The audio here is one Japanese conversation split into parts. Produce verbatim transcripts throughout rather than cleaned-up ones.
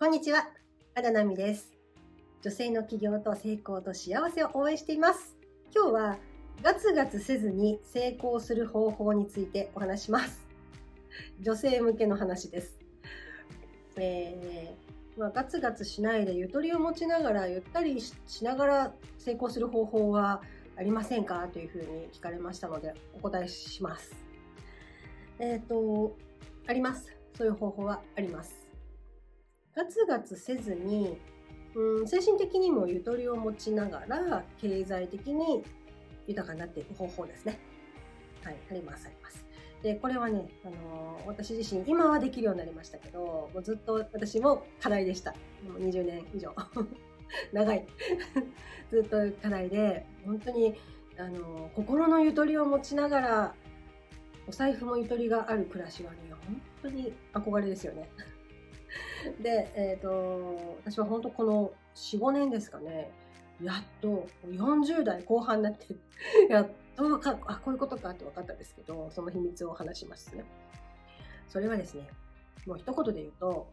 こんにちは、安田奈美です。女性の起業と成功と幸せを応援しています。今日はガツガツせずに成功する方法についてお話します。女性向けの話です。えーまあ、ガツガツしないでゆとりを持ちながらゆったり し, しながら成功する方法はありませんかというふうに聞かれましたのでお答えします。えっと、あります。そういう方法はあります。ガツガツせずに、うん、精神的にもゆとりを持ちながら経済的に豊かになっていく方法ですね。はい、ありますあります。で、これはね、あのー、私自身今はできるようになりましたけど、もうずっと私も課題でした。もうにじゅうねん以上長いずっと課題で、本当にあのー、心のゆとりを持ちながらお財布もゆとりがある暮らしはね、本当に憧れですよね。で、えっと、私は本当このよん、ごねんですかね、やっとよんじゅうだいこうはんになって、やっとか、あ、こういうことかって分かったんですけど、その秘密を話しますね。それはですね、もう一言で言うと、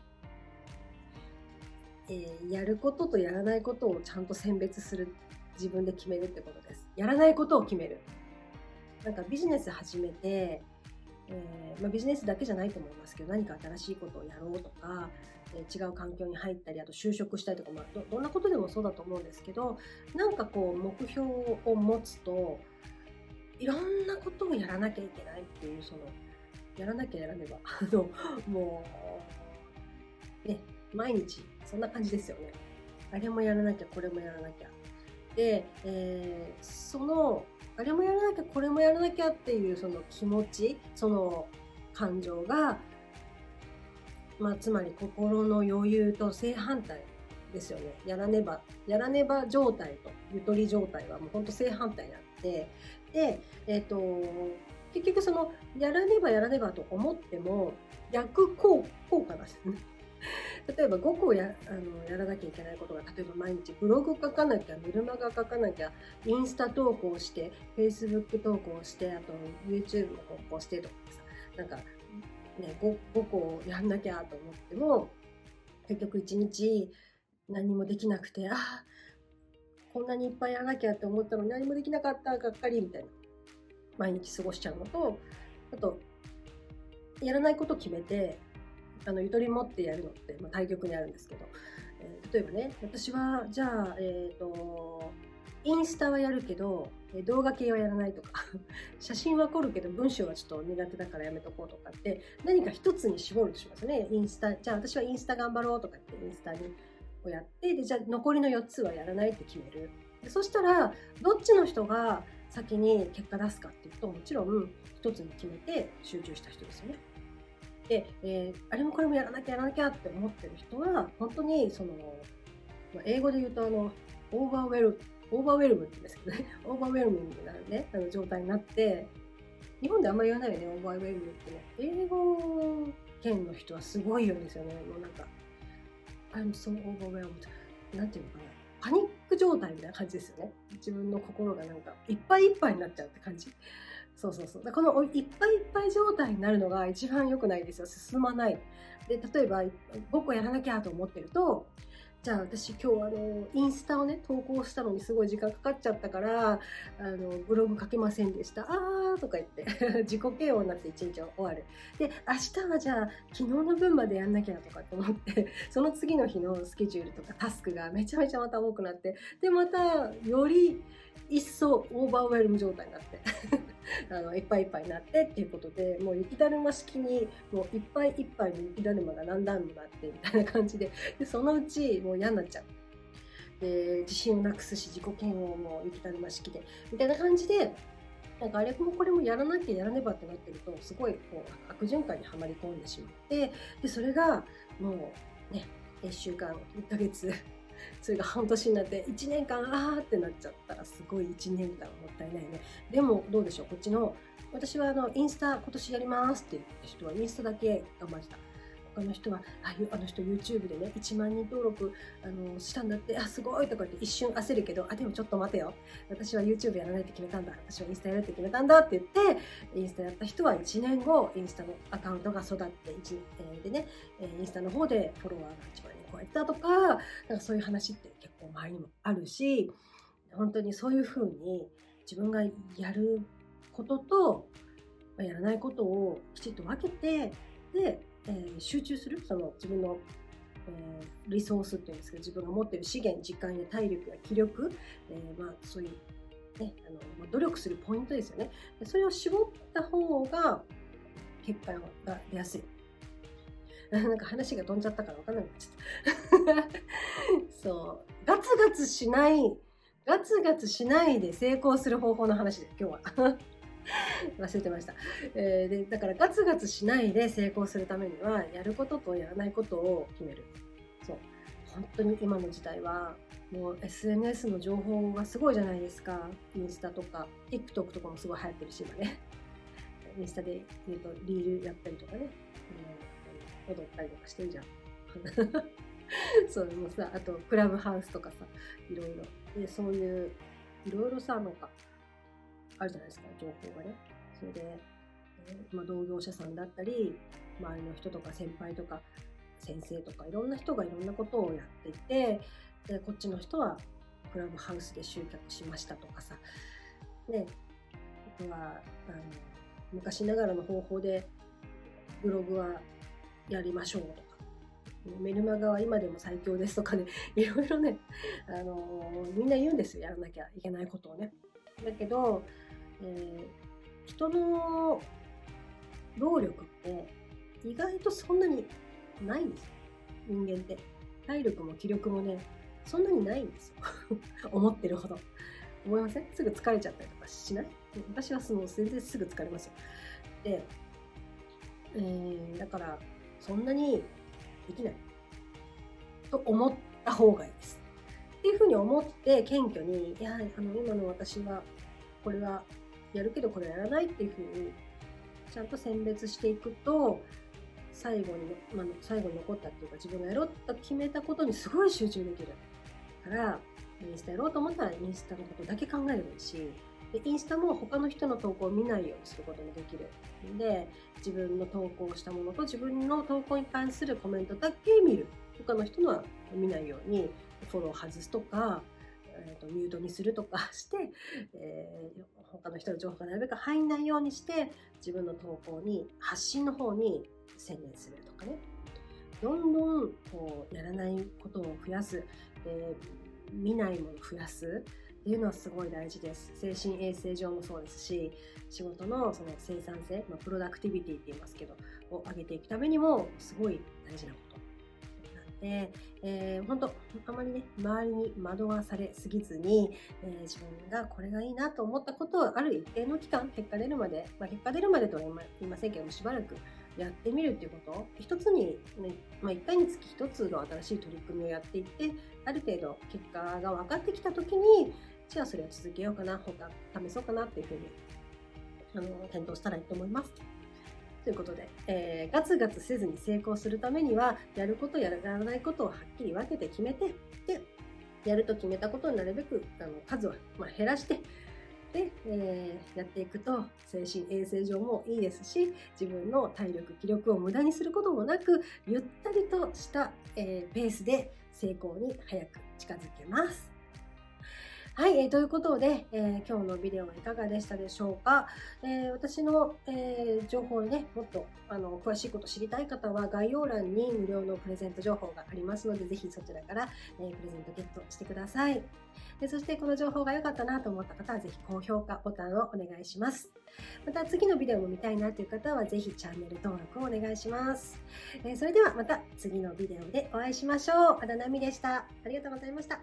えー、やることとやらないことをちゃんと選別する、自分で決めるってことです。やらないことを決める。なんかビジネス始めて、えーまあ、ビジネスだけじゃないと思いますけど、何か新しいことをやろうとか、えー、違う環境に入ったり、あと就職したりとか、まあ、ど, どんなことでもそうだと思うんですけど、なんかこう目標を持つといろんなことをやらなきゃいけないっていう、そのやらなきゃやらねばもうね、毎日そんな感じですよね。あれもやらなきゃこれもやらなきゃで、えー、そのあれもやらなきゃこれもやらなきゃっていうその気持ち、その感情が、まあ、つまり心の余裕と正反対ですよね。やらねばやらねば状態とゆとり状態はもう本当正反対になってで、えー、と結局そのやらねばやらねばと思っても逆効果なんですね。例えばごこや、あの、やらなきゃいけないことが、例えば毎日ブログ書かなきゃ、メルマガ書かなきゃ、インスタ投稿して、Facebook 投稿して、あと YouTube も投稿してとかさ、なんか、ね、ごこやんなきゃと思っても、結局いちにち何もできなくて、ああ、こんなにいっぱいやらなきゃって思ったのに何もできなかった、がっかりみたいな、毎日過ごしちゃうのと、あと、やらないこと決めて、あのゆとり持ってやるのって、まあ、対局にあるんですけど、えー、例えばね、私はじゃあ、えー、とインスタはやるけど動画系はやらないとか写真は凝るけど文章はちょっと苦手だからやめとこうとかって何か一つに絞るとしますよね。インスタじゃあ私はインスタ頑張ろうとかってインスタをやってでじゃあ残りのよっつはやらないって決める。でそしたらどっちの人が先に結果出すかっていうともちろん一つに決めて集中した人ですよね。でえー、あれもこれもやらなきゃやらなきゃって思ってる人は本当にその英語で言うとあのオーバーウェルオーバーウェルムって言うんですけどねオーバーウェルミングな、ね、あの状態になって日本であんまり言わないよねオーバーウェルムってね。英語圏の人はすごいよですよね。もうなんかあれもそうオーバーウェルムなんていうのかなパニック状態みたいな感じですよね。自分の心がなんかいっぱいいっぱいになっちゃうって感じ。そうそうそう。このいっぱいいっぱい状態になるのが一番良くないですよ。進まない。で、例えばごこやらなきゃと思ってると、じゃあ私今日あのインスタをね投稿したのにすごい時間かかっちゃったから、あのブログ書けませんでした。あーとか言って自己嫌悪になって一日終わる。で、明日はじゃあ昨日の分までやんなきゃとかと思って、その次の日のスケジュールとかタスクがめちゃめちゃまた多くなって、でまたより一層オーバーウェルム状態になってあのいっぱいいっぱいになってっていうことでもう雪だるま式にもういっぱいいっぱいの雪だるまが何段もなってみたいな感じ で, でそのうちもう嫌になっちゃうで自信をなくすし自己嫌悪も雪だるま式でみたいな感じでなんかあれもこれもやらなきゃやらねばってなってるとすごいこう悪循環にはまり込んでしまってでそれがもうねいっしゅうかんいっかげつそれが半年になっていちねんかんあーってなっちゃったらすごいいちねんかんもったいないね。でもどうでしょうこっちの私はあのインスタ今年やりますって言った人はインスタだけ頑張った他の人はあの人 YouTube でねいちまんにん登録あのしたんだってあすごいとかって一瞬焦るけどあでもちょっと待てよ私は YouTube やらないって決めたんだ私はインスタやらないって決めたんだって言ってインスタやった人はいちねんごインスタのアカウントが育っていちねんでねインスタの方でフォロワーがいちまんにんこうやったとか、 なんかそういう話って結構周りにもあるし、本当にそういうふうに自分がやることとやらないことをきちっと分けて、で、えー、集中する、その自分の、えー、リソースっていうんですけど、自分が持っている資源、時間や体力や気力、えーまあ、そういう、ね、あのまあ、努力するポイントですよね。それを絞った方が結果が出やすい。なんか話が飛んじゃったから分かんなくなっちゃったそう、ガツガツしないガツガツしないで成功する方法の話で今日は忘れてました、えー、でだからガツガツしないで成功するためにはやることとやらないことを決める。そう、本当に今の時代はもう エスエヌエス の情報がすごいじゃないですか。インスタとか TikTok とかもすごい流行ってるし今ねインスタで言うとリールやったりとかね、踊ったりとかしてるじゃんそうもさ、あとクラブハウスとかさ、いろいろで、そういういろいろさ、なんかあるじゃないですか、情報がね。それで、えーまあ、同業者さんだったり周りの人とか先輩とか先生とかいろんな人がいろんなことをやっていて、でこっちの人はクラブハウスで集客しましたとかさ、であとはあの昔ながらの方法でブログはやりましょうとか、メルマガは今でも最強ですとかね、いろいろね、あのー、みんな言うんですよ、やらなきゃいけないことをね。だけど、えー、人の労力って意外とそんなにないんですよ。人間って体力も気力もね、そんなにないんですよ思ってるほど。思いません？すぐ疲れちゃったりとかしない？私はその全然すぐ疲れますよ。で、えー、だからそんなにできないと思った方がいいですっていうふうに思って、謙虚に、いや、あの今の私はこれはやるけどこれはやらないっていうふうにちゃんと選別していくと、最後に、まあ、最後に残ったっていうか、自分がやろうと決めたことにすごい集中できるから、インスタやろうと思ったらインスタのことだけ考えればいいし、でインスタも他の人の投稿を見ないようにすることもできるんで、自分の投稿したものと自分の投稿に関するコメントだけ見る、他の人のは見ないようにフォロー外すとか、えー、とミュートにするとかして、えー、他の人の情報がなるべく入んないようにして、自分の投稿に、発信の方に専念するとかね。どんどんこうやらないことを増やす、えー、見ないものを増やすっていうのはすごい大事です。精神衛生上もそうですし、仕事のその生産性、まあ、プロダクティビティって言いますけど、を上げていくためにもすごい大事なことなんで、えー、本当あまりね、周りに惑わされすぎずに、えー、自分がこれがいいなと思ったことをある一定の期間、結果出るまで、まあ、結果出るまでとは言いませんけども、しばらくやってみるっていうこと、一つに、ね、まあ、一回につき一つの新しい取り組みをやっていって、ある程度結果が分かってきたときに、じゃあそれを続けようかな、他試そうかなっていうふうにあの検討したらいいと思います。ということで、えー、ガツガツせずに成功するためには、やることやらないことをはっきり分けて決めて、でやると決めたことをなるべくあの数は、まあ、減らして、で、えー、やっていくと精神衛生上もいいですし、自分の体力気力を無駄にすることもなく、ゆったりとした、えー、ペースで成功に早く近づけます。はい、えー、ということで、えー、今日のビデオはいかがでしたでしょうか。えー、私の、えー、情報をね、もっとあの詳しいこと知りたい方は、概要欄に無料のプレゼント情報がありますので、ぜひそちらから、えー、プレゼントゲットしてください。で、そしてこの情報が良かったなと思った方は、ぜひ高評価ボタンをお願いします。また次のビデオも見たいなという方は、ぜひチャンネル登録をお願いします。えー、それではまた次のビデオでお会いしましょう。あだなみでした。ありがとうございました。